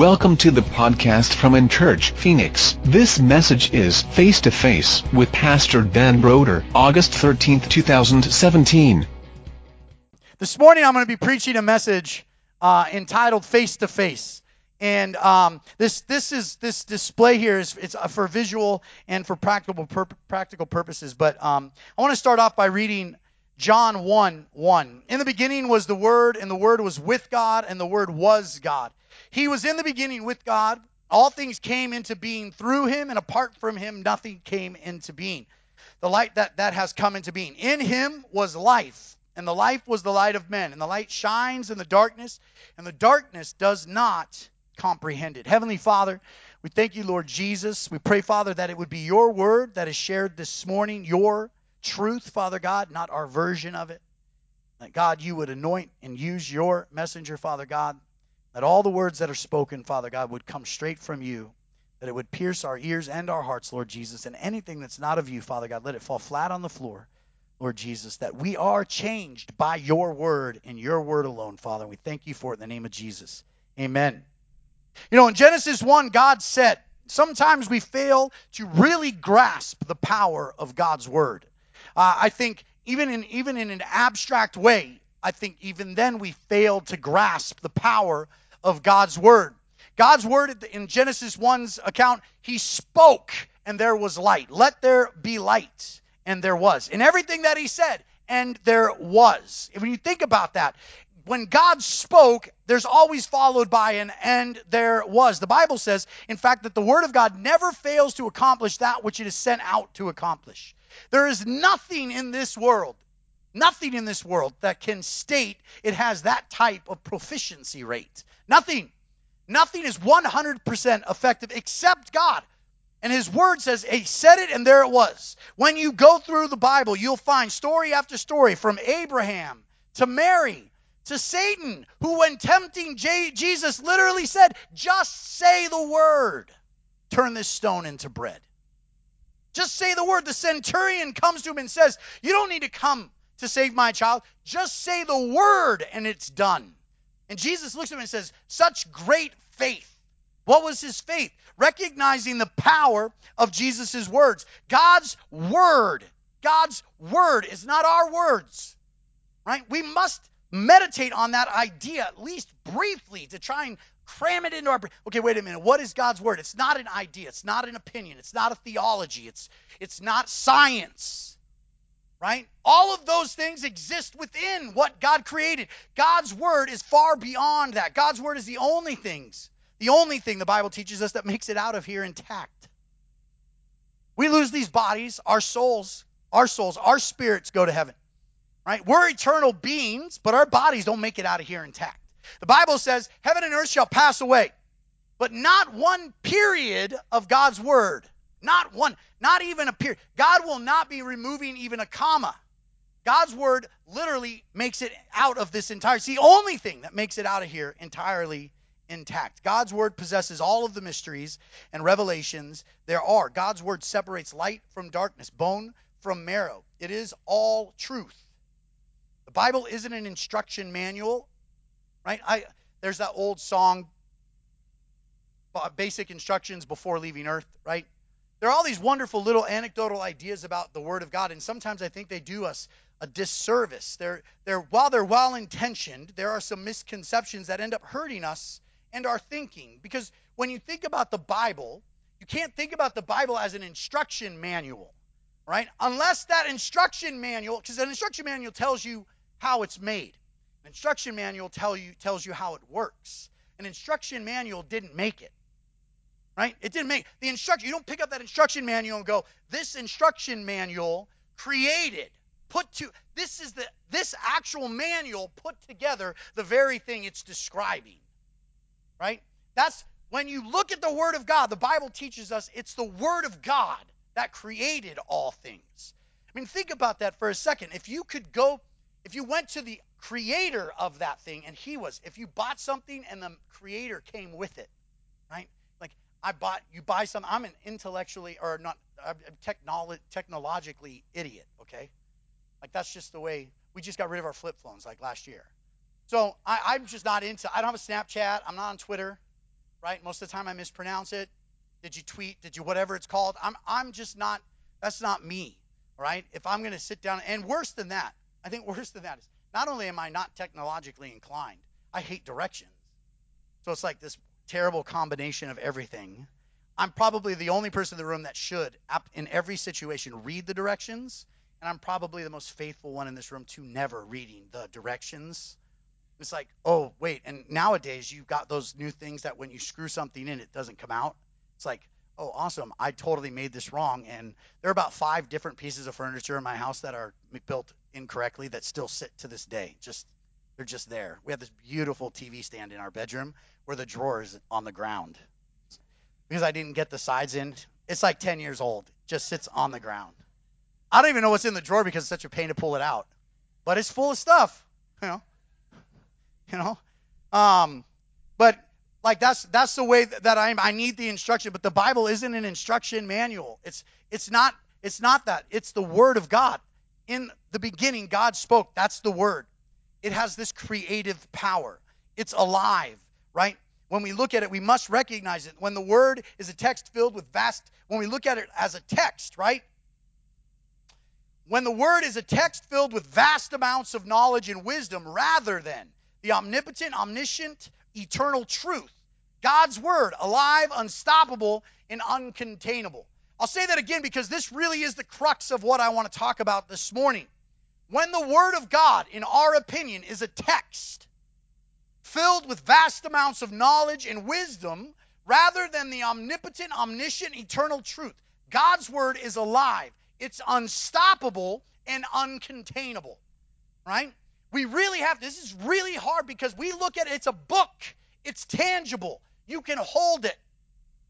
Welcome to the podcast from In Church Phoenix. This message is Face to Face with Pastor Dan Broder, August 13, 2017. This morning I'm going to be preaching a message entitled Face to Face. And this display here is it's for visual and for practical purposes. But I want to start off by reading John 1:1. In the beginning was the Word, and the Word was with God, and the Word was God. He was in the beginning with God. All things came into being through him, and apart from him, nothing came into being. The light that has come into being. In him was life, and the life was the light of men. And the light shines in the darkness, and the darkness does not comprehend it. Heavenly Father, we thank you, Lord Jesus. We pray, Father, that it would be your word that is shared this morning, your truth, Father God, not our version of it. That, God, you would anoint and use your messenger, Father God, that all the words that are spoken, Father God, would come straight from you, that it would pierce our ears and our hearts, Lord Jesus, and anything that's not of you, Father God, let it fall flat on the floor, Lord Jesus, that we are changed by your word and your word alone, Father. We thank you for it in the name of Jesus. Amen. You know, in Genesis 1, God said, sometimes we fail to really grasp the power of God's word. I think even in an abstract way, I think even then we failed to grasp the power of God's word. God's word in Genesis 1's account, he spoke and there was light. Let there be light, and there was. In everything that he said, and there was. When you think about that, when God spoke, there's always followed by an "and there was." The Bible says, in fact, that the word of God never fails to accomplish that which it is sent out to accomplish. There is nothing in this world that can state it has that type of proficiency rate. Nothing is 100% effective except God. And his word says, he said it and there it was. When you go through the Bible, you'll find story after story from Abraham to Mary to Satan, who when tempting Jesus literally said, just say the word, turn this stone into bread. Just say the word. The centurion comes to him and says, you don't need to come to save my child. Just say the word and it's done. And Jesus looks at him and says, such great faith. What was his faith? Recognizing the power of Jesus' words. God's word is not our words, right? We must meditate on that idea at least briefly to try and cram it into our brain. Okay, wait a minute. What is God's word? It's not an idea. It's not an opinion. It's not a theology. It's not science, right? All of those things exist within what God created. God's word is far beyond that. God's word is the only thing the Bible teaches us that makes it out of here intact. We lose these bodies, our souls, our spirits go to heaven, right? We're eternal beings, but our bodies don't make it out of here intact. The Bible says, heaven and earth shall pass away, but not one period of God's word. Not one, not even a period. God will not be removing even a comma. God's word literally makes it out of this entire, it's the only thing that makes it out of here entirely intact. God's word possesses all of the mysteries and revelations there are. God's word separates light from darkness, bone from marrow. It is all truth. The Bible isn't an instruction manual. Right? There's that old song, Basic Instructions Before Leaving Earth, right? There are all these wonderful little anecdotal ideas about the Word of God, and sometimes I think they do us a disservice. While they're well-intentioned, there are some misconceptions that end up hurting us and our thinking. Because when you think about the Bible, you can't think about the Bible as an instruction manual, right? Unless that instruction manual, because an instruction manual tells you how it's made. An instruction manual tells you how it works. An instruction manual didn't make it, right? It didn't make the instruction. You don't pick up that instruction manual and go, this instruction manual created, this actual manual put together the very thing it's describing, right? That's when you look at the Word of God, the Bible teaches us it's the Word of God that created all things. I mean, think about that for a second. If you went to the creator of that thing, and if you bought something and the creator came with it, right? Like you buy something, I'm an technologically idiot, okay? Like that's just the way, we just got rid of our flip phones like last year. So I'm just not into, I don't have a Snapchat, I'm not on Twitter, right? Most of the time I mispronounce it. Did you tweet? Did you whatever it's called? I'm just not, that's not me, right? If I'm going to sit down, and worse than that, I think worse than that is not only am I not technologically inclined, I hate directions. So it's like this terrible combination of everything. I'm probably the only person in the room that should, in every situation, read the directions, and I'm probably the most faithful one in this room to never reading the directions. It's like, oh, wait, and nowadays you've got those new things that when you screw something in, it doesn't come out. It's like, oh, awesome, I totally made this wrong, and there are about 5 different pieces of furniture in my house that are built incorrectly that still sit to this day. They're just there. We have this beautiful TV stand in our bedroom where the drawer is on the ground because I didn't get the sides in. It's like 10 years old. It just sits on the ground. I don't even know what's in the drawer because it's such a pain to pull it out, but it's full of stuff, but like that's the way that I need the instruction, but the Bible isn't an instruction manual. It's not that. It's the Word of God. In the beginning, God spoke. That's the Word. It has this creative power. It's alive, right? When we look at it, we must recognize it. When the Word is a text filled with when we look at it as a text, right? When the Word is a text filled with vast amounts of knowledge and wisdom, rather than the omnipotent, omniscient, eternal truth. God's Word, alive, unstoppable, and uncontainable. I'll say that again because this really is the crux of what I want to talk about this morning. When the Word of God, in our opinion, is a text filled with vast amounts of knowledge and wisdom, rather than the omnipotent, omniscient, eternal truth, God's Word is alive. It's unstoppable and uncontainable, right? We really have, this is really hard because we look at it, it's a book. It's tangible. You can hold it.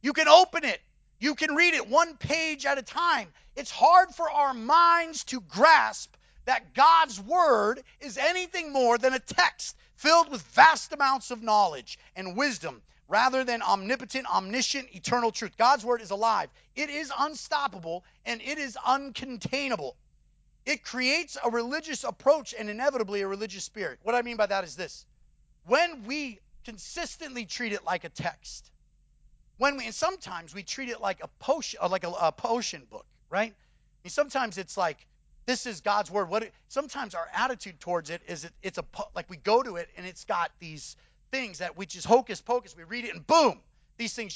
You can open it. You can read it one page at a time. It's hard for our minds to grasp that God's Word is anything more than a text filled with vast amounts of knowledge and wisdom rather than omnipotent, omniscient, eternal truth. God's Word is alive. It is unstoppable and it is uncontainable. It creates a religious approach and inevitably a religious spirit. What I mean by that is this. When we consistently treat it like a text, and sometimes we treat it like a potion book, right? I mean, sometimes it's like, this is God's Word. Sometimes our attitude towards it is like we go to it and it's got these things that we just hocus pocus. We read it and boom, these things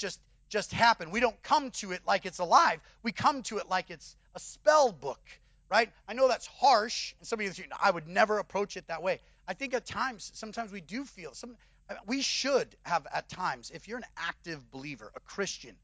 just happen. We don't come to it like it's alive. We come to it like it's a spell book. Right? I know that's harsh, and some of you think, I would never approach it that way. I think at times, sometimes we do feel, we should have at times, if you're an active believer, a Christian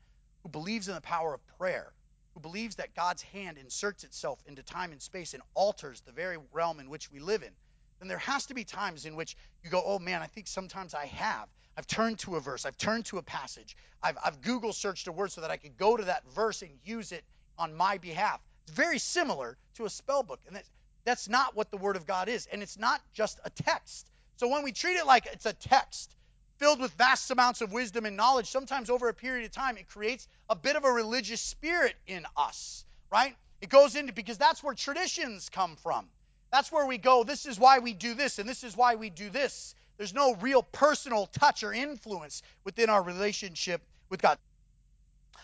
who believes in the power of prayer, who believes that God's hand inserts itself into time and space and alters the very realm in which we live in, then there has to be times in which you go, oh man, I think sometimes I have. I've turned to a verse. I've turned to a passage. I've Google searched a word so that I could go to that verse and use it on my behalf. Very similar to a spell book, and that's not what the Word of God is, and it's not just a text. So when we treat it like it's a text filled with vast amounts of wisdom and knowledge, sometimes over a period of time, it creates a bit of a religious spirit in us, right? It goes into, because that's where traditions come from. That's where we go, this is why we do this, and this is why we do this. There's no real personal touch or influence within our relationship with God.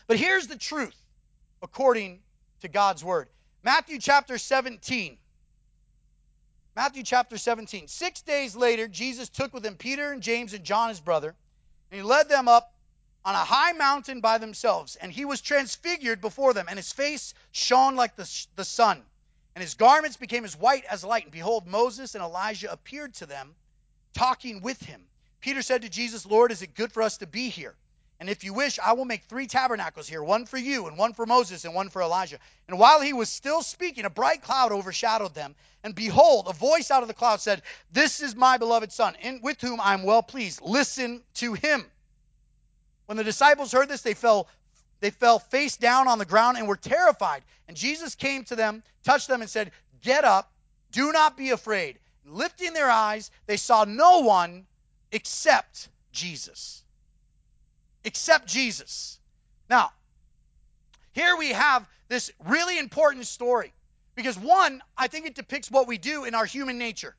But here's the truth, according to God's Word. Matthew chapter 17. 6 days later, Jesus took with him Peter and James and John, his brother, and he led them up on a high mountain by themselves. And he was transfigured before them, and his face shone like the sun, and his garments became as white as light. And behold, Moses and Elijah appeared to them, talking with him. Peter said to Jesus, Lord, is it good for us to be here? And if you wish, I will make 3 tabernacles here, one for you, and one for Moses, and one for Elijah. And while he was still speaking, a bright cloud overshadowed them. And behold, a voice out of the cloud said, This is my beloved Son, with whom I am well pleased. Listen to him. When the disciples heard this, they fell face down on the ground and were terrified. And Jesus came to them, touched them, and said, Get up, do not be afraid. And lifting their eyes, they saw no one except Jesus. Except Jesus. Now, here we have this really important story because one, I think it depicts what we do in our human nature.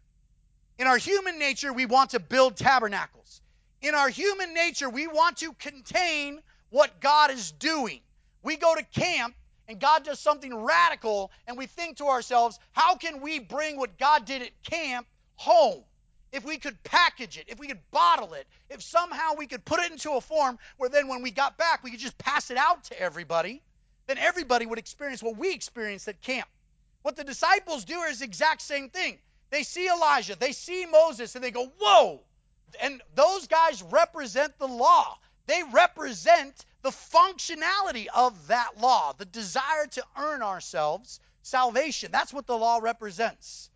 In our human nature, we want to build tabernacles. In our human nature, we want to contain what God is doing. We go to camp and God does something radical and we think to ourselves, how can we bring what God did at camp home? If we could package it, if we could bottle it, if somehow we could put it into a form where then when we got back, we could just pass it out to everybody, then everybody would experience what we experienced at camp. What the disciples do is the exact same thing. They see Elijah, they see Moses, and they go, whoa! And those guys represent the law. They represent the functionality of that law, the desire to earn ourselves salvation. That's what the law represents.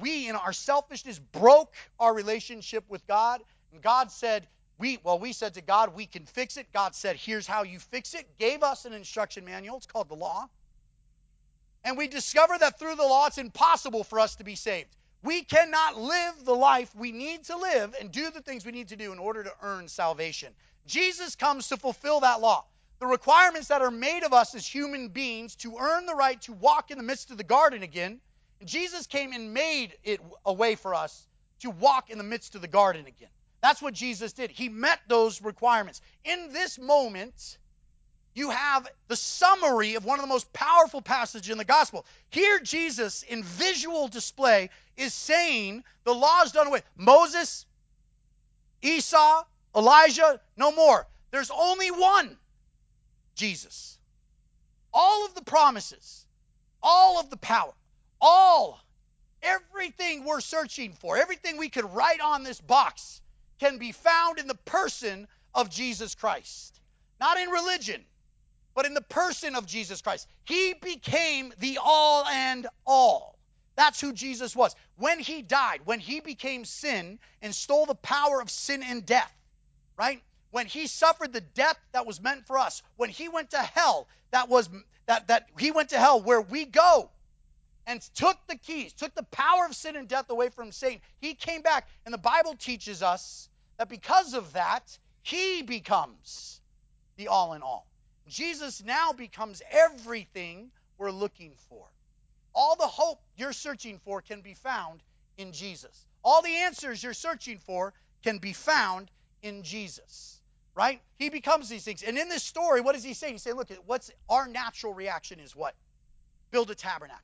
We, in our selfishness, broke our relationship with God. And God said, we said to God, we can fix it. God said, here's how you fix it. Gave us an instruction manual. It's called the law. And we discover that through the law, it's impossible for us to be saved. We cannot live the life we need to live and do the things we need to do in order to earn salvation. Jesus comes to fulfill that law. The requirements that are made of us as human beings to earn the right to walk in the midst of the garden again, Jesus came and made it a way for us to walk in the midst of the garden again. That's what Jesus did. He met those requirements. In this moment, you have the summary of one of the most powerful passages in the gospel. Here, Jesus, in visual display, is saying the law is done away. Moses, Esau, Elijah, no more. There's only one, Jesus. All of the promises, all of the power, everything we're searching for, everything we could write on this box can be found in the person of Jesus Christ. Not in religion, but in the person of Jesus Christ. He became the all and all. That's who Jesus was. When he died, when he became sin and stole the power of sin and death, right? When he suffered the death that was meant for us, when he went to hell, that he went to hell where we go, and took the keys, took the power of sin and death away from Satan. He came back, and the Bible teaches us that because of that, he becomes the all in all. Jesus now becomes everything we're looking for. All the hope you're searching for can be found in Jesus. All the answers you're searching for can be found in Jesus, right? He becomes these things. And in this story, what is he saying? He's saying, look, what's our natural reaction is what? Build a tabernacle.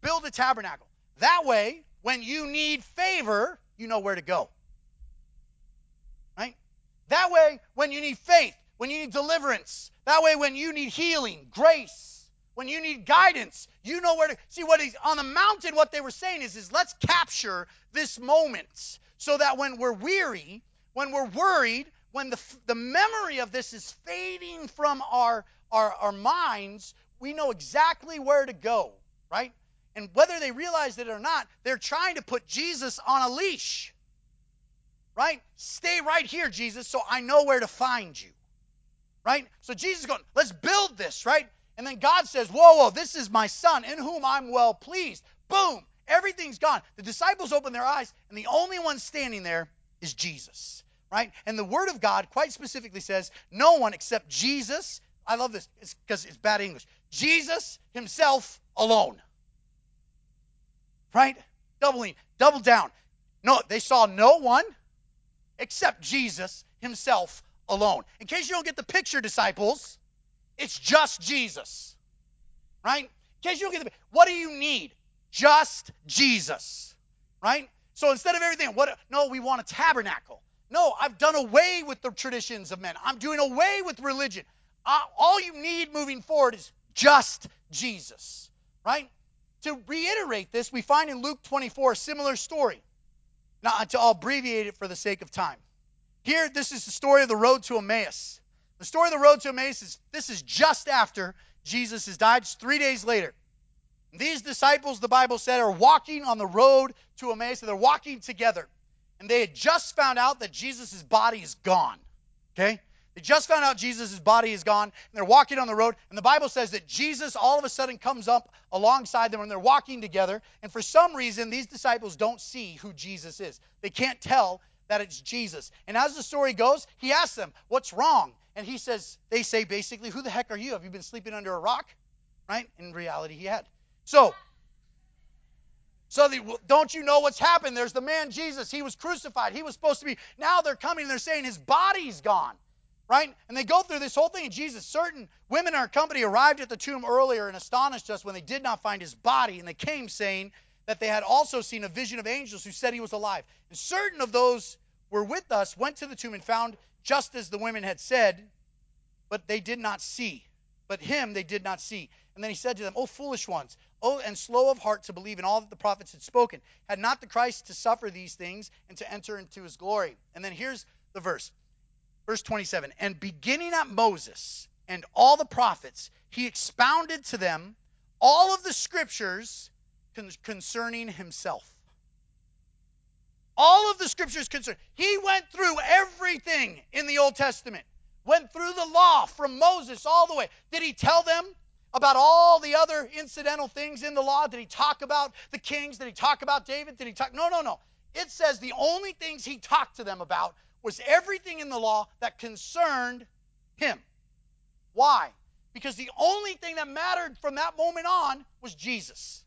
Build a tabernacle. That way, when you need favor, you know where to go. Right? That way, when you need faith, when you need deliverance, that way, when you need healing, grace, when you need guidance, you know where to. See, what he's on the mountain, what they were saying is let's capture this moment so that when we're weary, when we're worried, when the memory of this is fading from our minds, we know exactly where to go. Right? And whether they realize it or not, they're trying to put Jesus on a leash. Right? Stay right here, Jesus, so I know where to find you. Right? So Jesus is going, let's build this, right? And then God says, whoa, this is my son in whom I'm well pleased. Boom! Everything's gone. The disciples open their eyes, and the only one standing there is Jesus. Right? And the Word of God quite specifically says, no one except Jesus, I love this because it's bad English, Jesus himself alone. Right? Double down. No, they saw no one except Jesus himself alone. In case you don't get the picture, disciples, it's just Jesus. Right? In case you don't get the picture, what do you need? Just Jesus. Right? So instead of everything, we want a tabernacle. No, I've done away with the traditions of men. I'm doing away with religion. All you need moving forward is just Jesus. Right? To reiterate this, we find in Luke 24 a similar story. Now, I'll abbreviate it for the sake of time. Here, this is the story of the road to Emmaus. The story of the road to Emmaus is just after Jesus has died. It's 3 days later. And these disciples, the Bible said, are walking on the road to Emmaus, and they're walking together. And they had just found out that Jesus' body is gone. Okay? They just found out Jesus' body is gone, and they're walking on the road, and the Bible says that Jesus all of a sudden comes up alongside them, and they're walking together, and for some reason, these disciples don't see who Jesus is. They can't tell that it's Jesus. And as the story goes, he asks them, what's wrong? And they say basically, who the heck are you? Have you been sleeping under a rock? Right? In reality, he had. So, So don't you know what's happened? There's the man Jesus. He was crucified. He was supposed to be. Now they're coming and they're saying his body's gone, right? And they go through this whole thing. Jesus, certain women in our company arrived at the tomb earlier and astonished us when they did not find his body. And they came saying that they had also seen a vision of angels who said he was alive. And certain of those were with us went to the tomb and found just as the women had said, but they did not see. But him they did not see. And then he said to them, "O foolish ones, oh, and slow of heart to believe in all that the prophets had spoken. Had not the Christ to suffer these things and to enter into his glory?" And then here's the verse. Verse 27, "And beginning at Moses and all the prophets, he expounded to them all of the scriptures concerning himself." All of the scriptures concerning. He went through everything in the Old Testament. Went through the law from Moses all the way. Did he tell them about all the other incidental things in the law? Did he talk about the kings? Did he talk about David? Did he talk? No, no, no. It says the only things he talked to them about was everything in the law that concerned him. Why? Because the only thing that mattered from that moment on was Jesus.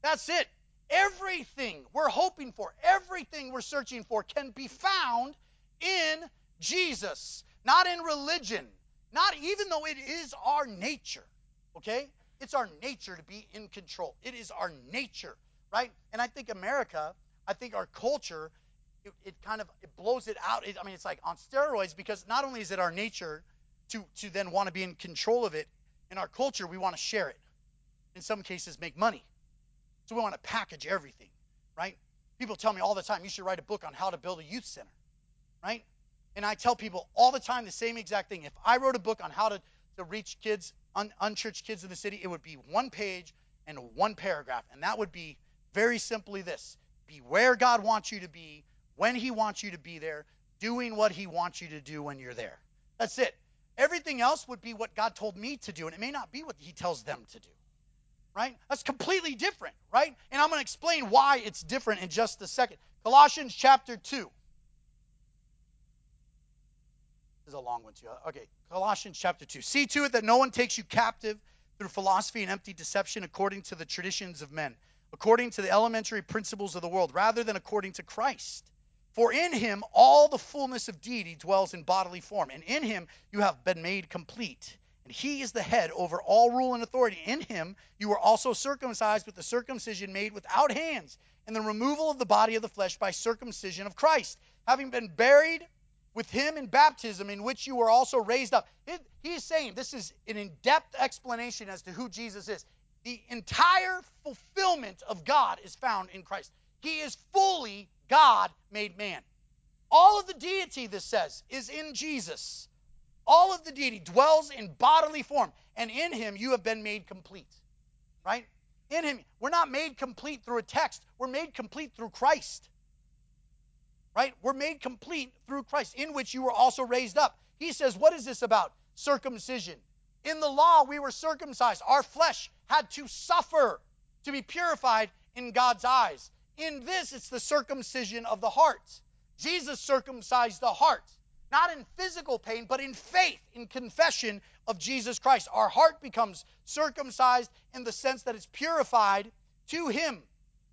That's it. Everything we're hoping for, everything we're searching for can be found in Jesus. Not in religion, not even though it is our nature, okay? It's our nature to be in control. It is our nature, right? And I think America, I think our culture, it blows it out. It's like on steroids, because not only is it our nature to then want to be in control of it, in our culture, we want to share it. In some cases, make money. So we want to package everything, right? People tell me all the time, you should write a book on how to build a youth center, right? And I tell people all the time the same exact thing. If I wrote a book on how to reach kids, unchurched kids in the city, it would be one page and one paragraph. And that would be very simply this. Be where God wants you to be, when he wants you to be there, doing what he wants you to do when you're there. That's it. Everything else would be what God told me to do, and it may not be what he tells them to do. Right? That's completely different, right? And I'm going to explain why it's different in just a second. Colossians chapter 2. This is a long one too. Okay, Colossians chapter 2. "See to it that no one takes you captive through philosophy and empty deception according to the traditions of men, according to the elementary principles of the world, rather than according to Christ. For in him all the fullness of deity dwells in bodily form, and in him you have been made complete. And he is the head over all rule and authority. In him you were also circumcised with the circumcision made without hands, and the removal of the body of the flesh by circumcision of Christ, having been buried with him in baptism, in which you were also raised up." He's saying this is an in-depth explanation as to who Jesus is. The entire fulfillment of God is found in Christ. He is fully God made man. All of the deity, this says, is in Jesus. All of the deity dwells in bodily form, and in him you have been made complete. Right? In him. We're not made complete through a text. We're made complete through Christ. Right? We're made complete through Christ, in which you were also raised up. He says, what is this about? Circumcision. In the law, we were circumcised. Our flesh had to suffer to be purified in God's eyes. In this, it's the circumcision of the heart. Jesus circumcised the heart, not in physical pain, but in faith, in confession of Jesus Christ. Our heart becomes circumcised in the sense that it's purified to him,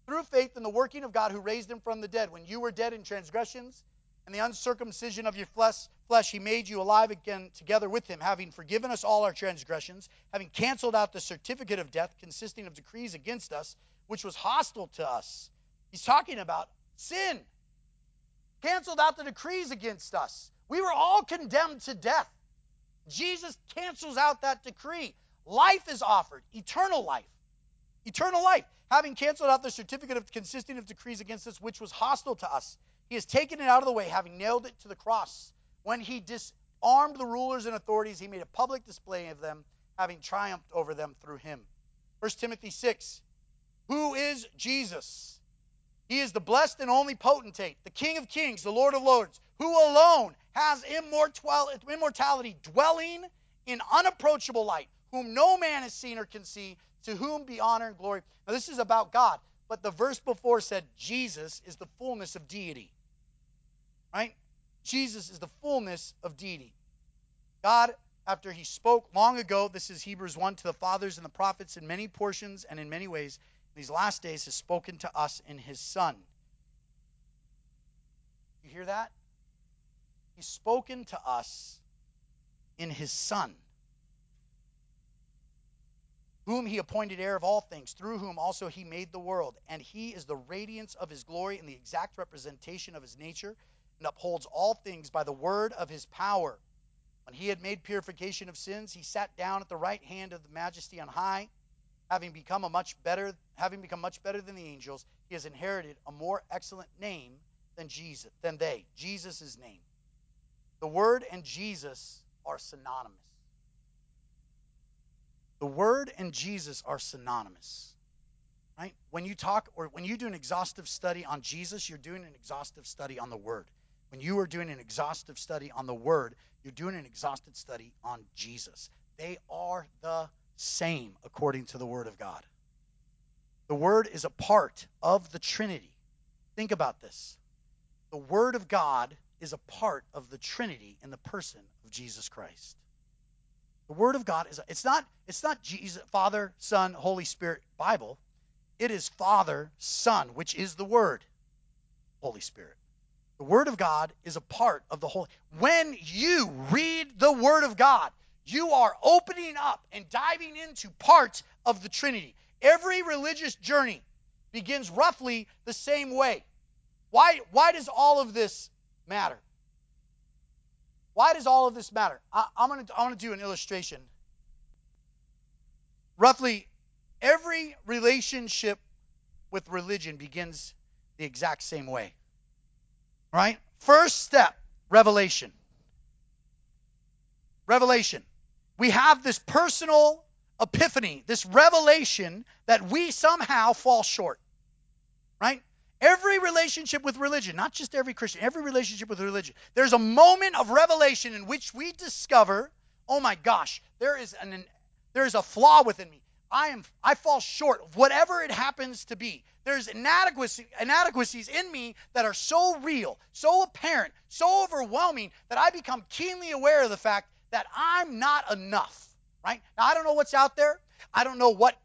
through faith in the working of God who raised him from the dead. When you were dead in transgressions and the uncircumcision of your flesh, he made you alive again together with him, having forgiven us all our transgressions, having canceled out the certificate of death consisting of decrees against us, which was hostile to us. He's talking about sin. Canceled out the decrees against us. We were all condemned to death. Jesus cancels out that decree. Life is offered, eternal life. Eternal life, having canceled out the certificate of consisting of decrees against us, which was hostile to us. He has taken it out of the way, having nailed it to the cross. When he disarmed the rulers and authorities, he made a public display of them, having triumphed over them through him. 1 Timothy 6, who is Jesus? He is the blessed and only potentate, the King of kings, the Lord of lords, who alone has immortality, dwelling in unapproachable light, whom no man has seen or can see, to whom be honor and glory. Now, this is about God, but the verse before said Jesus is the fullness of deity, right? Jesus is the fullness of deity. God, after he spoke long ago, this is Hebrews 1, to the fathers and the prophets in many portions and in many ways, these last days has spoken to us in his Son. You hear that? He's spoken to us in his Son, whom he appointed heir of all things, through whom also he made the world. And he is the radiance of his glory and the exact representation of his nature, and upholds all things by the word of his power. When he had made purification of sins, he sat down at the right hand of the majesty on high. Having become much better than the angels, he has inherited a more excellent name than Jesus' name. The word and Jesus are synonymous. The word and Jesus are synonymous, right? When you talk or when you do an exhaustive study on Jesus, you're doing an exhaustive study on the word. When you are doing an exhaustive study on the word, you're doing an exhaustive study on Jesus. They are the same according to the word of God. The word is a part of the Trinity. Think about this. The word of God is a part of the Trinity in the person of Jesus Christ. The Word of God is not Jesus, Father, Son, Holy Spirit, Bible. It is Father, Son, which is the Word, Holy Spirit. The Word of God is a part of the Holy. When you read the Word of God, you are opening up and diving into parts of the Trinity. Every religious journey begins roughly the same way. Why does all of this matter? Why does all of this matter? I'm going to do an illustration. Roughly every relationship with religion begins the exact same way. Right? First step, revelation. Revelation. We have this personal epiphany, this revelation that we somehow fall short. Right? Every relationship with religion, not just every Christian, every relationship with religion, there's a moment of revelation in which we discover, oh my gosh, there is a flaw within me. I fall short of whatever it happens to be. There's inadequacies in me that are so real, so apparent, so overwhelming that I become keenly aware of the fact that I'm not enough. Right? Now I don't know what's out there. I don't know what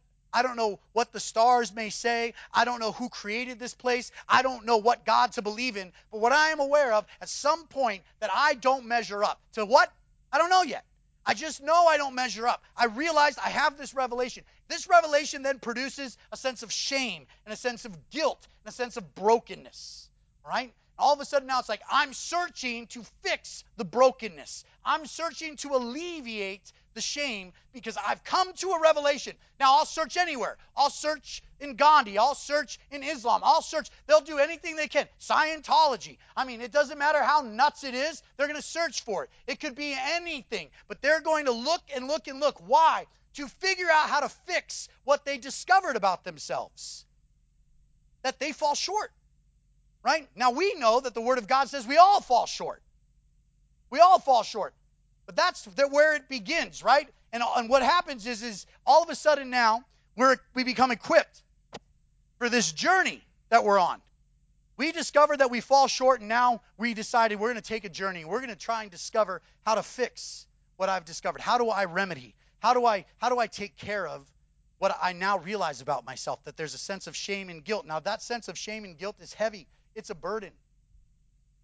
the stars may say. I don't know who created this place. I don't know what God to believe in. But what I am aware of at some point that I don't measure up. To what? I don't know yet. I just know I don't measure up. I realized I have this revelation. This revelation then produces a sense of shame and a sense of guilt and a sense of brokenness. Right? All of a sudden now it's like I'm searching to fix the brokenness. I'm searching to alleviate the shame because I've come to a revelation. Now I'll search anywhere. I'll search in Gandhi. I'll search in Islam. I'll search. They'll do anything they can. Scientology. I mean, it doesn't matter how nuts it is. They're going to search for it. It could be anything, but they're going to look and look and look. Why? To figure out how to fix what they discovered about themselves. That they fall short. Right? Now we know that the Word of God says we all fall short. We all fall short. But that's where it begins, right? And what happens is all of a sudden now, we become equipped for this journey that we're on. We discovered that we fall short, and now we decided we're going to take a journey. We're going to try and discover how to fix what I've discovered. How do I remedy? How do I take care of what I now realize about myself, that there's a sense of shame and guilt. Now, that sense of shame and guilt is heavy. It's a burden.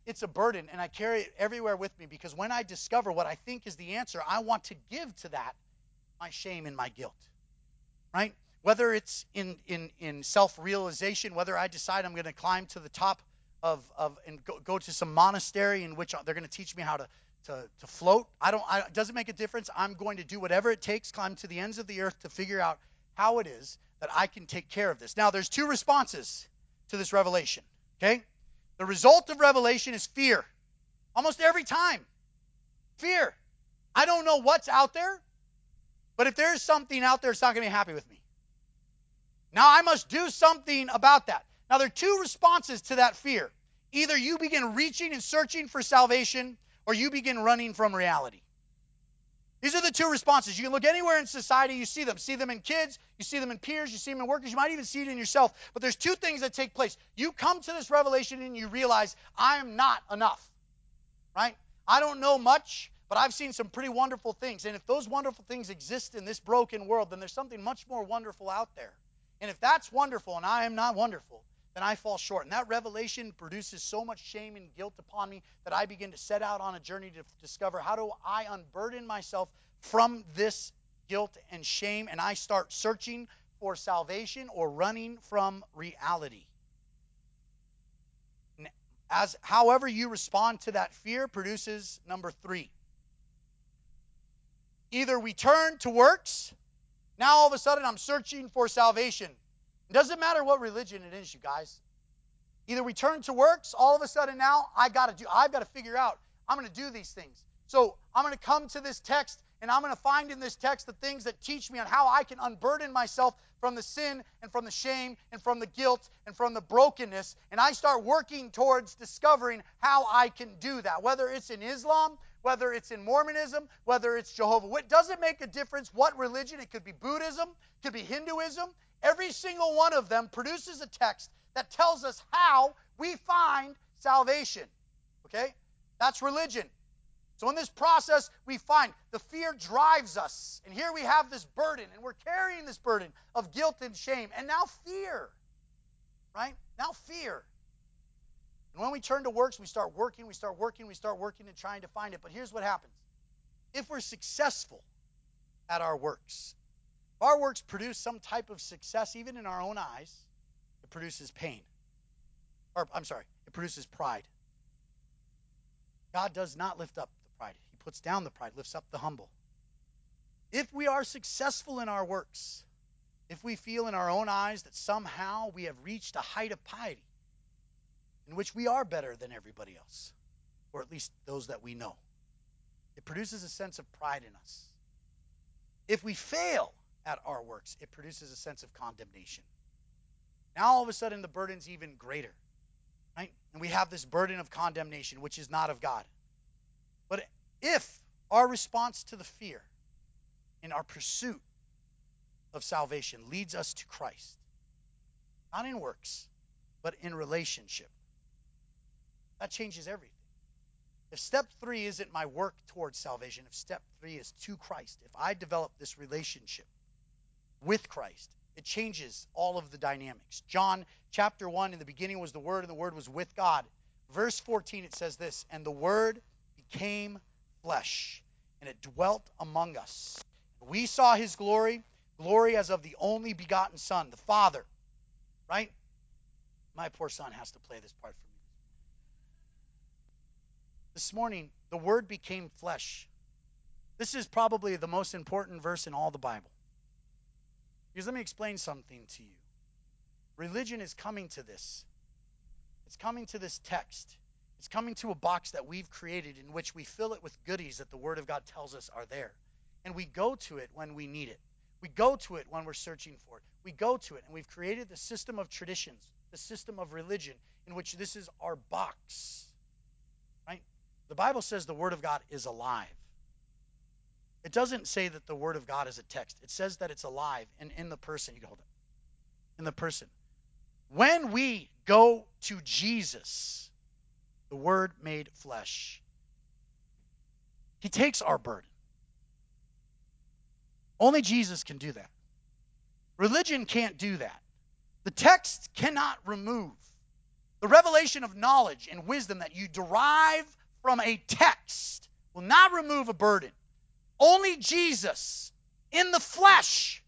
It's a burden, and I carry it everywhere with me because when I discover what I think is the answer, I want to give to that my shame and my guilt, right? Whether it's in self-realization, whether I decide I'm going to climb to the top and go to some monastery in which they're going to teach me how to float. It doesn't make a difference. I'm going to do whatever it takes, climb to the ends of the earth to figure out how it is that I can take care of this. Now, there's two responses to this revelation, okay? The result of revelation is fear. Almost every time. Fear. I don't know what's out there, but if there's something out there, it's not going to be happy with me. Now I must do something about that. Now there are two responses to that fear. Either you begin reaching and searching for salvation, or you begin running from reality. These are the two responses. You can look anywhere in society, you see them. See them in kids, you see them in peers, you see them in workers, you might even see it in yourself. But there's two things that take place. You come to this revelation and you realize, I am not enough, right? I don't know much, but I've seen some pretty wonderful things. And if those wonderful things exist in this broken world, then there's something much more wonderful out there. And if that's wonderful and I am not wonderful, then I fall short. And that revelation produces so much shame and guilt upon me that I begin to set out on a journey to discover, how do I unburden myself from this guilt and shame? And I start searching for salvation or running from reality. As however you respond to that fear produces number three. Either we turn to works. Now all of a sudden I'm searching for salvation. It doesn't matter what religion it is, you guys. Either we turn to works, all of a sudden now I've got to figure out, I'm going to do these things. So I'm going to come to this text and I'm going to find in this text the things that teach me on how I can unburden myself from the sin and from the shame and from the guilt and from the brokenness. And I start working towards discovering how I can do that, whether it's in Islam, whether it's in Mormonism, whether it's Jehovah's Witness. It doesn't make a difference what religion. It could be Buddhism, it could be Hinduism. Every single one of them produces a text that tells us how we find salvation. Okay? That's religion. So in this process, we find the fear drives us. And here we have this burden, and we're carrying this burden of guilt and shame. And now fear, right? Now fear. And when we turn to works, we start working and trying to find it. But here's what happens. If we're successful at our works, if our works produce some type of success, even in our own eyes, it produces pain. It produces pride. God does not lift up the pride. He puts down the pride, lifts up the humble. If we are successful in our works, if we feel in our own eyes that somehow we have reached a height of piety in which we are better than everybody else, or at least those that we know, it produces a sense of pride in us. If we fail at our works, it produces a sense of condemnation. Now all of a sudden the burden's even greater. Right? And we have this burden of condemnation, which is not of God. But if our response to the fear in our pursuit of salvation leads us to Christ, not in works, but in relationship, that changes everything. If step three isn't my work towards salvation, if step three is to Christ, if I develop this relationship with Christ, it changes all of the dynamics. John chapter 1, in the beginning was the Word, and the Word was with God. Verse 14, it says this, and the Word became flesh, and it dwelt among us. We saw his glory, glory as of the only begotten Son, the Father. Right? My poor son has to play this part for me. This morning, the Word became flesh. This is probably the most important verse in all the Bible. Because let me explain something to you. Religion is coming to this. It's coming to this text. It's coming to a box that we've created in which we fill it with goodies that the Word of God tells us are there. And we go to it when we need it. We go to it when we're searching for it. We go to it, and we've created the system of traditions, the system of religion, in which this is our box. Right? The Bible says the Word of God is alive. It doesn't say that the Word of God is a text. It says that it's alive and in the person. You can hold it. In the person. When we go to Jesus, the Word made flesh, he takes our burden. Only Jesus can do that. Religion can't do that. The text cannot remove the revelation of knowledge and wisdom that you derive from a text, will not remove a burden. Only Jesus in the flesh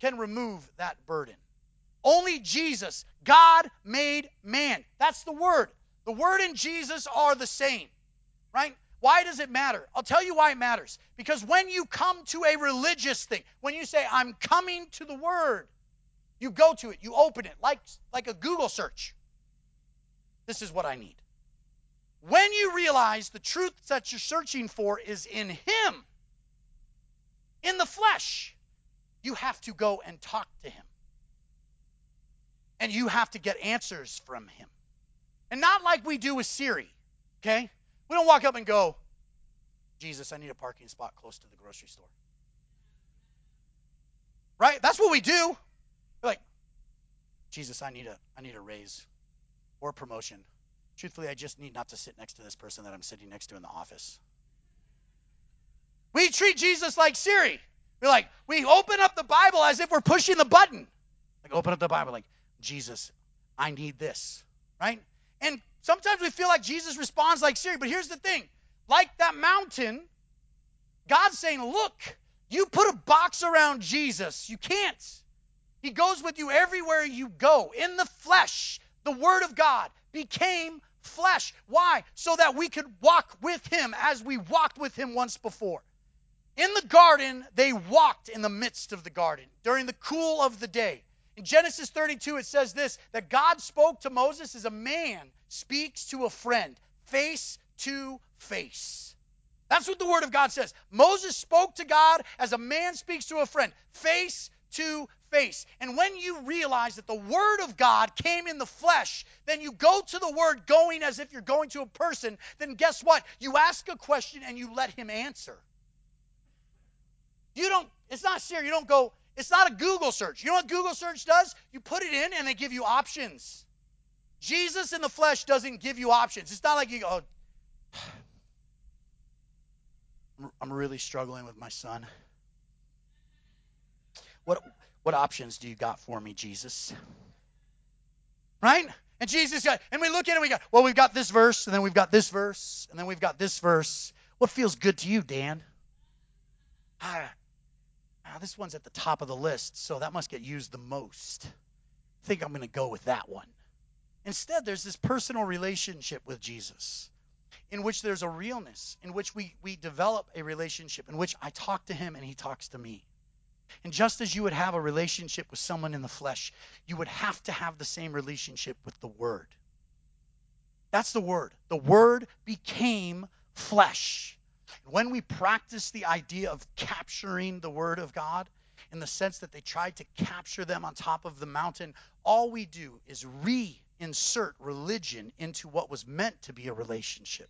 can remove that burden. Only Jesus, God made man. That's the Word. The Word and Jesus are the same, right? Why does it matter? I'll tell you why it matters. Because when you come to a religious thing, when you say, I'm coming to the Word, you go to it, you open it, like a Google search. This is what I need. When you realize the truth that you're searching for is in him, in the flesh, you have to go and talk to him. And you have to get answers from him. And not like we do with Siri, okay? We don't walk up and go, Jesus, I need a parking spot close to the grocery store. Right? That's what we do. We're like, Jesus, I need a raise or a promotion. Truthfully, I just need not to sit next to this person that I'm sitting next to in the office. We treat Jesus like Siri. We open up the Bible as if we're pushing the button. Like, open up the Bible, like, Jesus, I need this, right? And sometimes we feel like Jesus responds like Siri, but here's the thing. Like that mountain, God's saying, look, you put a box around Jesus. You can't. He goes with you everywhere you go. In the flesh, the Word of God became flesh. Why? So that we could walk with Him as we walked with Him once before. In the garden, they walked in the midst of the garden during the cool of the day. In Genesis 32, it says this, that God spoke to Moses as a man speaks to a friend, face to face. That's what the Word of God says. Moses spoke to God as a man speaks to a friend, face to face. And when you realize that the Word of God came in the flesh, then you go to the Word going as if you're going to a person, then guess what? You ask a question and you let Him answer. You don't, it's not Siri, you don't go, it's not a Google search. You know what Google search does? You put it in and they give you options. Jesus in the flesh doesn't give you options. It's not like you go, oh, I'm really struggling with my son. What options do you got for me, Jesus? Right? And Jesus got, and we look at it and we go, well, we've got this verse, and then we've got this verse, and then we've got this verse. What feels good to you, Dan? This one's at the top of the list, so that must get used the most. I think I'm going to go with that one. Instead, there's this personal relationship with Jesus, in which there's a realness, in which we develop a relationship, in which I talk to Him and He talks to me. And just as you would have a relationship with someone in the flesh, you would have to have the same relationship with the Word. That's the Word. The Word became flesh. When we practice the idea of capturing the Word of God, in the sense that they tried to capture them on top of the mountain, all we do is reinsert religion into what was meant to be a relationship.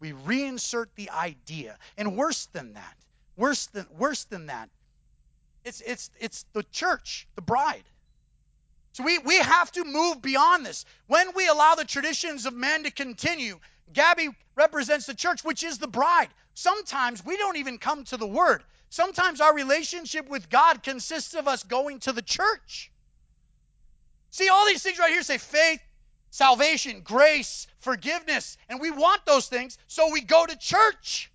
We reinsert the idea. And worse than that, it's the church, the bride. So we have to move beyond this. When we allow the traditions of men to continue, Gabby represents the church, which is the bride. Sometimes we don't even come to the Word. Sometimes our relationship with God consists of us going to the church. See, all these things right here say faith, salvation, grace, forgiveness, and we want those things, so we go to church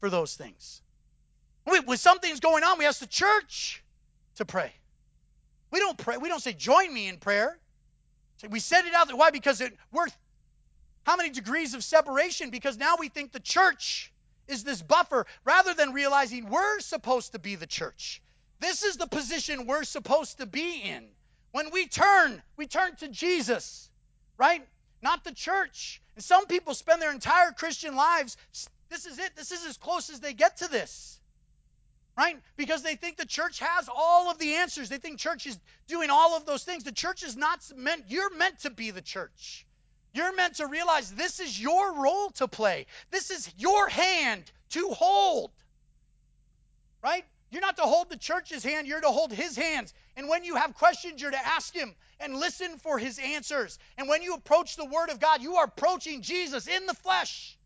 for those things. When something's going on, we ask the church to pray. We don't pray. We don't say, join me in prayer. We set it out there. Why? Because we're how many degrees of separation? Because now we think the church is this buffer, rather than realizing we're supposed to be the church. This is the position we're supposed to be in. When we turn to Jesus, right? Not the church. And some people spend their entire Christian lives, this is it. This is as close as they get to this, right? Because they think the church has all of the answers. They think church is doing all of those things. The church is not meant, you're meant to be the church. You're meant to realize this is your role to play. This is your hand to hold, right? You're not to hold the church's hand. You're to hold His hands. And when you have questions, you're to ask Him and listen for His answers. And when you approach the Word of God, you are approaching Jesus in the flesh.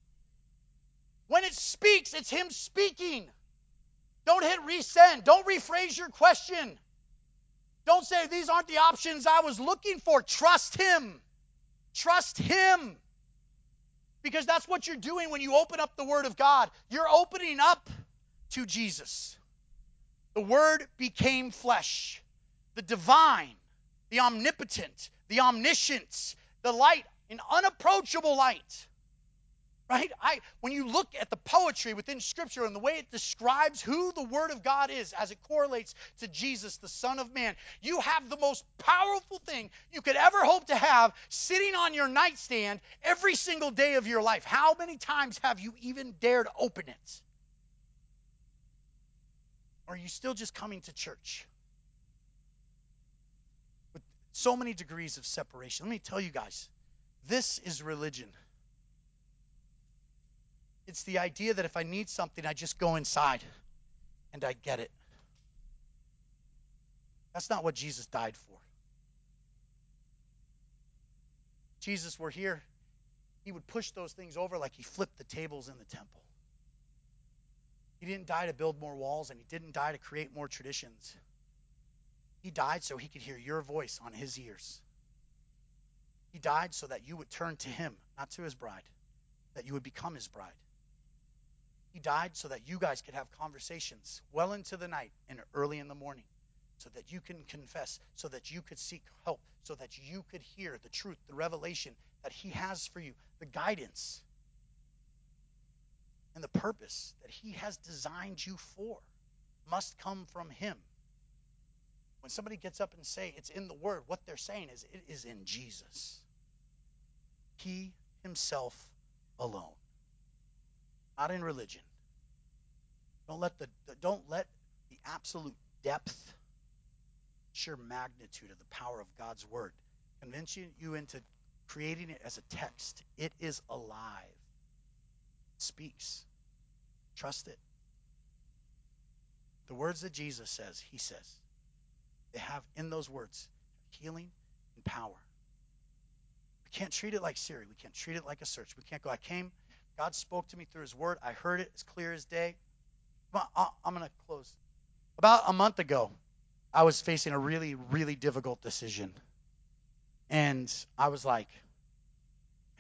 When it speaks, it's Him speaking. Don't hit resend. Don't rephrase your question. Don't say, these aren't the options I was looking for. Trust Him. Trust Him. Because that's what you're doing when you open up the Word of God. You're opening up to Jesus. The Word became flesh. The divine, the omnipotent, the omniscient, the light, an unapproachable light. Right? When you look at the poetry within Scripture and the way it describes who the Word of God is as it correlates to Jesus, the Son of Man, you have the most powerful thing you could ever hope to have sitting on your nightstand every single day of your life. How many times have you even dared open it? Or are you still just coming to church? With so many degrees of separation. Let me tell you guys, this is religion. It's the idea that if I need something, I just go inside and I get it. That's not what Jesus died for. Jesus, were here, He would push those things over like He flipped the tables in the temple. He didn't die to build more walls, and He didn't die to create more traditions. He died so he could hear your voice on his ears. He died so that you would turn to him, not to his bride, that you would become his bride. He died so that you guys could have conversations well into the night and early in the morning, so that you can confess, so that you could seek help, so that you could hear the truth, the revelation that he has for you, the guidance and the purpose that he has designed you for must come from him. When somebody gets up and say it's in the word, what they're saying is it is in Jesus. He himself alone. Not in religion. Don't let the absolute depth, sheer magnitude of the power of God's word convince you into creating it as a text. It is alive. It speaks. Trust it. The words that Jesus says, he says, they have in those words healing and power. We can't treat it like Siri. We can't treat it like a search. We can't go, I came, God spoke to me through his word. I heard it as clear as day. I'm going to close. About a month ago, I was facing a really, really difficult decision. And I was like,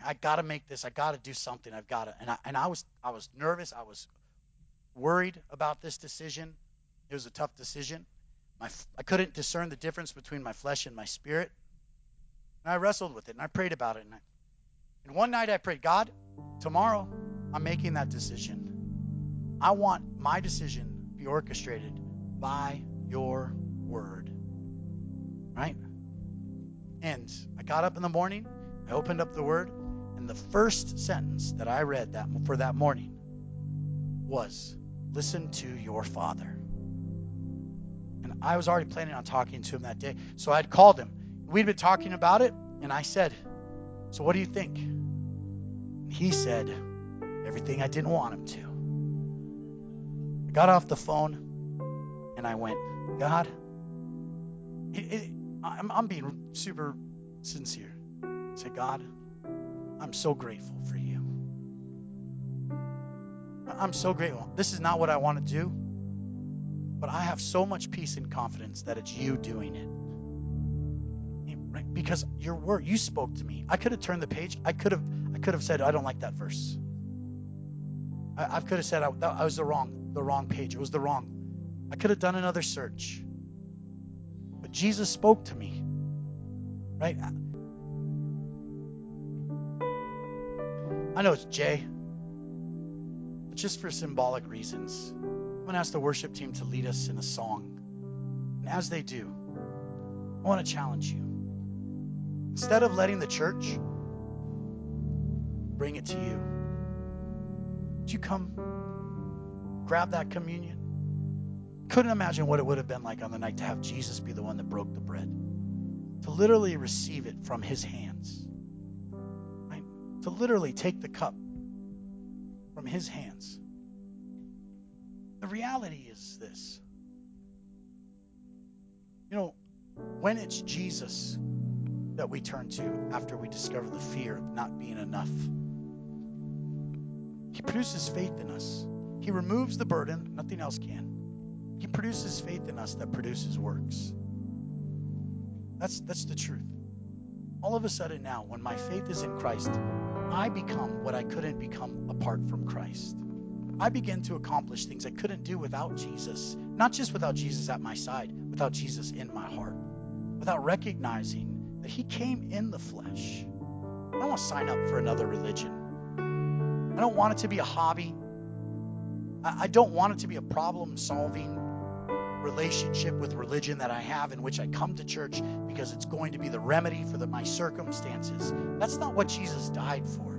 I got to make this. I got to do something. I've got to. And I was nervous. I was worried about this decision. It was a tough decision. I couldn't discern the difference between my flesh and my spirit. And I wrestled with it, and I prayed about it. And one night I prayed, God, tomorrow I'm making that decision. I want my decision to be orchestrated by your word. Right? And I got up in the morning, I opened up the word, and the first sentence that I read for that morning was, listen to your father. And I was already planning on talking to him that day. So I had called him. We'd been talking about it. And I said, so what do you think? And he said, everything I didn't want him to. I got off the phone and I went, God, I'm being super sincere. I said, God, I'm so grateful for you. I'm so grateful. This is not what I want to do. But I have so much peace and confidence that it's you doing it. Right? Because your word, you spoke to me. I could have turned the page. I could have said, I don't like that verse. I could have said I was the wrong page. It was the wrong. I could have done another search. But Jesus spoke to me. Right? I know it's Jay. But just for symbolic reasons, I'm going to ask the worship team to lead us in a song. And as they do, I want to challenge you. Instead of letting the church bring it to you, would you come grab that communion? Couldn't imagine what it would have been like on the night to have Jesus be the one that broke the bread. To literally receive it from his hands. Right? To literally take the cup from his hands. The reality is this. You know, when it's Jesus that we turn to after we discover the fear of not being enough, he produces faith in us. He removes the burden. Nothing else can. He produces faith in us that produces works. That's the truth. All of a sudden now, when my faith is in Christ, I become what I couldn't become apart from Christ. I began to accomplish things I couldn't do without Jesus. Not just without Jesus at my side, without Jesus in my heart. Without recognizing that he came in the flesh. I don't want to sign up for another religion. I don't want it to be a hobby. I don't want it to be a problem-solving relationship with religion that I have in which I come to church because it's going to be the remedy for my circumstances. That's not what Jesus died for.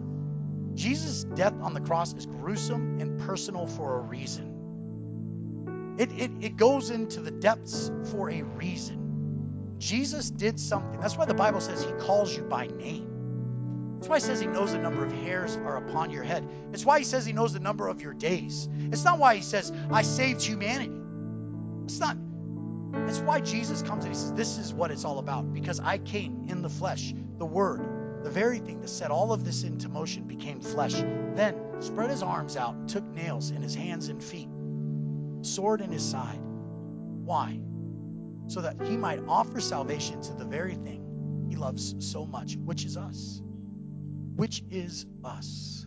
Jesus' death on the cross is gruesome and personal for a reason. It goes into the depths for a reason. Jesus did something. That's why the Bible says he calls you by name. That's why he says he knows the number of hairs are upon your head. It's why he says he knows the number of your days. It's not why he says, I saved humanity. It's not. That's why Jesus comes and he says, this is what it's all about. Because I came in the flesh, the word. The very thing that set all of this into motion became flesh, then spread his arms out, took nails in his hands and feet, sword in his side. Why? so that he might offer salvation to the very thing he loves so much, which is us. Which is us.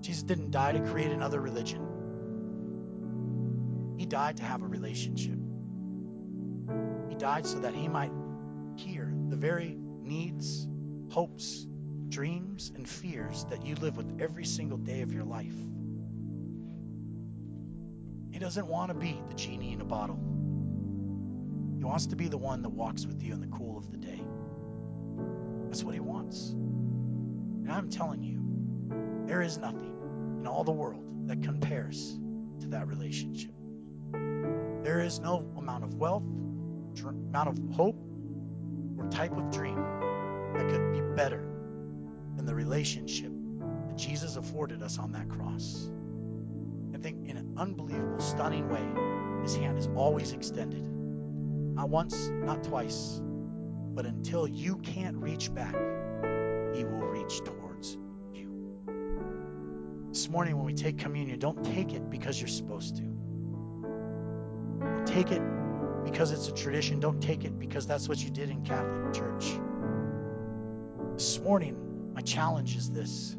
Jesus didn't die to create another religion. He died to have a relationship. He died so that he might hear the very needs, hopes, dreams, and fears that you live with every single day of your life. He doesn't want to be the genie in a bottle. He wants to be the one that walks with you in the cool of the day. That's what he wants. And I'm telling you, there is nothing in all the world that compares to that relationship. There is no amount of wealth, amount of hope, or type of dream that could be better than the relationship that Jesus afforded us on that cross. I think in an unbelievable, stunning way, his hand is always extended. Not once, not twice, but until you can't reach back, he will reach towards you. This morning when we take communion, don't take it because you're supposed to. Don't take it because it's a tradition. Don't take it because that's what you did in Catholic Church. This morning, my challenge is this.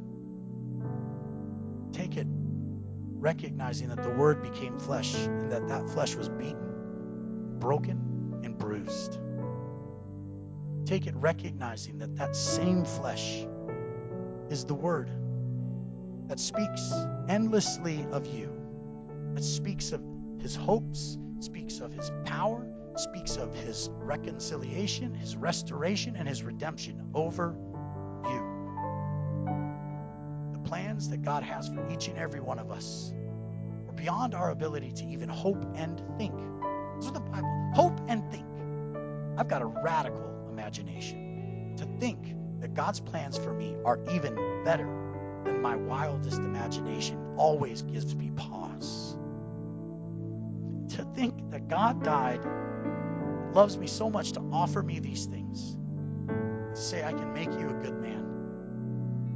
Take it recognizing that the Word became flesh and that that flesh was beaten, broken, and bruised. Take it recognizing that that same flesh is the Word that speaks endlessly of you, that speaks of his hopes, speaks of his power, speaks of his reconciliation, his restoration, and his redemption over you. The plans that God has for each and every one of us are beyond our ability to even hope and think. That's what the Bible, hope and think. I've got a radical imagination to think that God's plans for me are even better than my wildest imagination always gives me pause. To think that God died, loves me so much to offer me these things, to say I can make you a good man,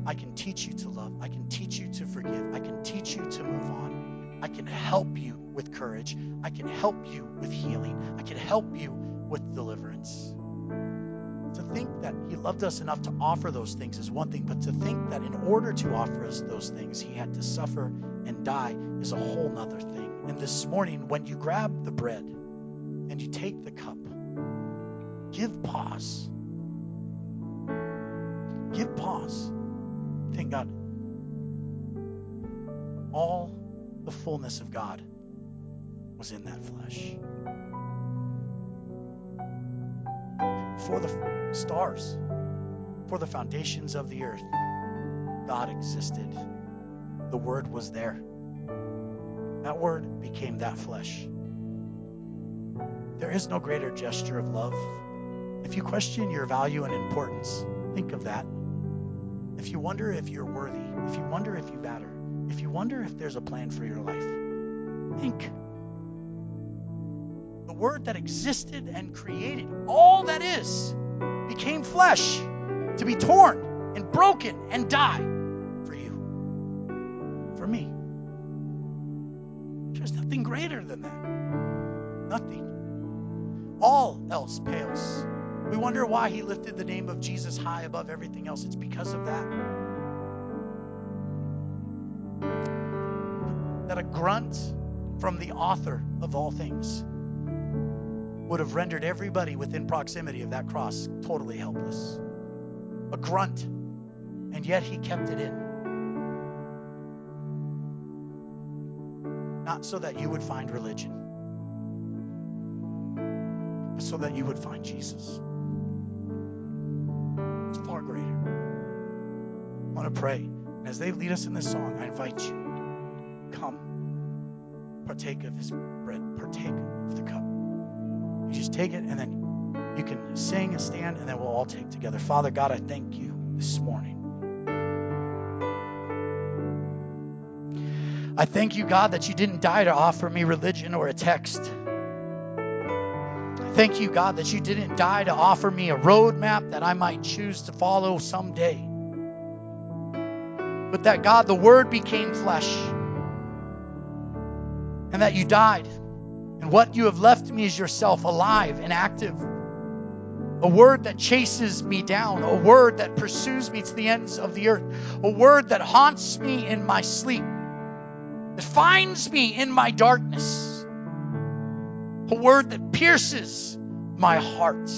I can teach you to love, I can teach you to forgive, I can teach you to move on, I can help you with courage, I can help you with healing, I can help you with deliverance. To think that he loved us enough to offer those things is one thing, but to think that in order to offer us those things, he had to suffer and die is a whole nother thing. And this morning, when you grab the bread and you take the cup, give pause. Give pause. Thank God. All the fullness of God was in that flesh. Before the stars, before the foundations of the earth, God existed. The Word was there. That Word became that flesh. There is no greater gesture of love. If you question your value and importance, think of that. If you wonder if you're worthy, if you wonder if you matter, if you wonder if there's a plan for your life, think. The Word that existed and created all that is became flesh to be torn and broken and die for you, for me. There's nothing greater than that. Nothing. All else pales. We wonder why he lifted the name of Jesus high above everything else. It's because of that. That a grunt from the author of all things would have rendered everybody within proximity of that cross totally helpless. A grunt. And yet he kept it in. Not so that you would find religion, but so that you would find Jesus. It's far greater. I want to pray. And as they lead us in this song, I invite you, come, partake of his bread, partake of the cup. You just take it, and then you can sing and stand, and then we'll all take together. Father God, I thank you this morning. I thank you, God, that you didn't die to offer me religion or a text. I thank you, God, that you didn't die to offer me a roadmap that I might choose to follow someday. But that, God, the Word became flesh. And that you died And what you have left me is yourself, alive and active. A word that chases me down. A word that pursues me to the ends of the earth. A word that haunts me in my sleep. That finds me in my darkness. A word that pierces my heart.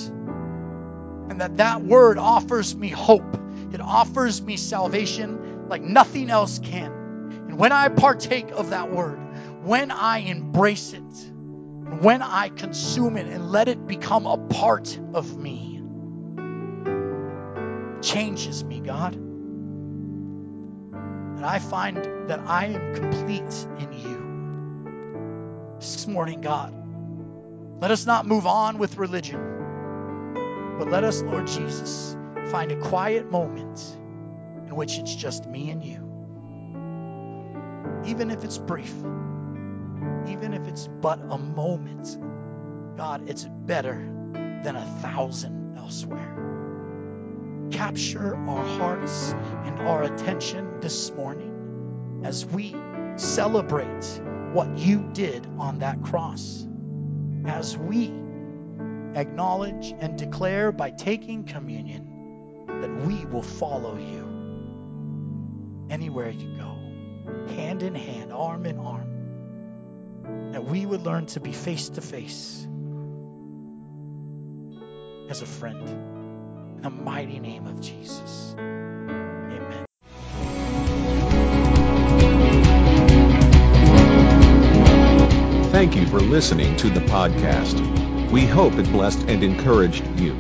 And that word offers me hope. It offers me salvation like nothing else can. And when I partake of that word, when I embrace it, when I consume it and let it become a part of me, it changes me, God. And I find that I am complete in you. This morning, God, let us not move on with religion, but let us, Lord Jesus, find a quiet moment in which it's just me and you. Even if it's brief, even if it's but a moment, God, it's better than 1,000 elsewhere. Capture our hearts and our attention this morning as we celebrate what you did on that cross. As we acknowledge and declare by taking communion that we will follow you anywhere you go, hand in hand, arm in arm. That we would learn to be face to face as a friend. In the mighty name of Jesus. Amen. Thank you for listening to the podcast. We hope it blessed and encouraged you.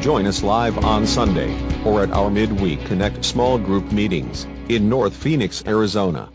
Join us live on Sunday or at our midweek Connect small group meetings in North Phoenix, Arizona.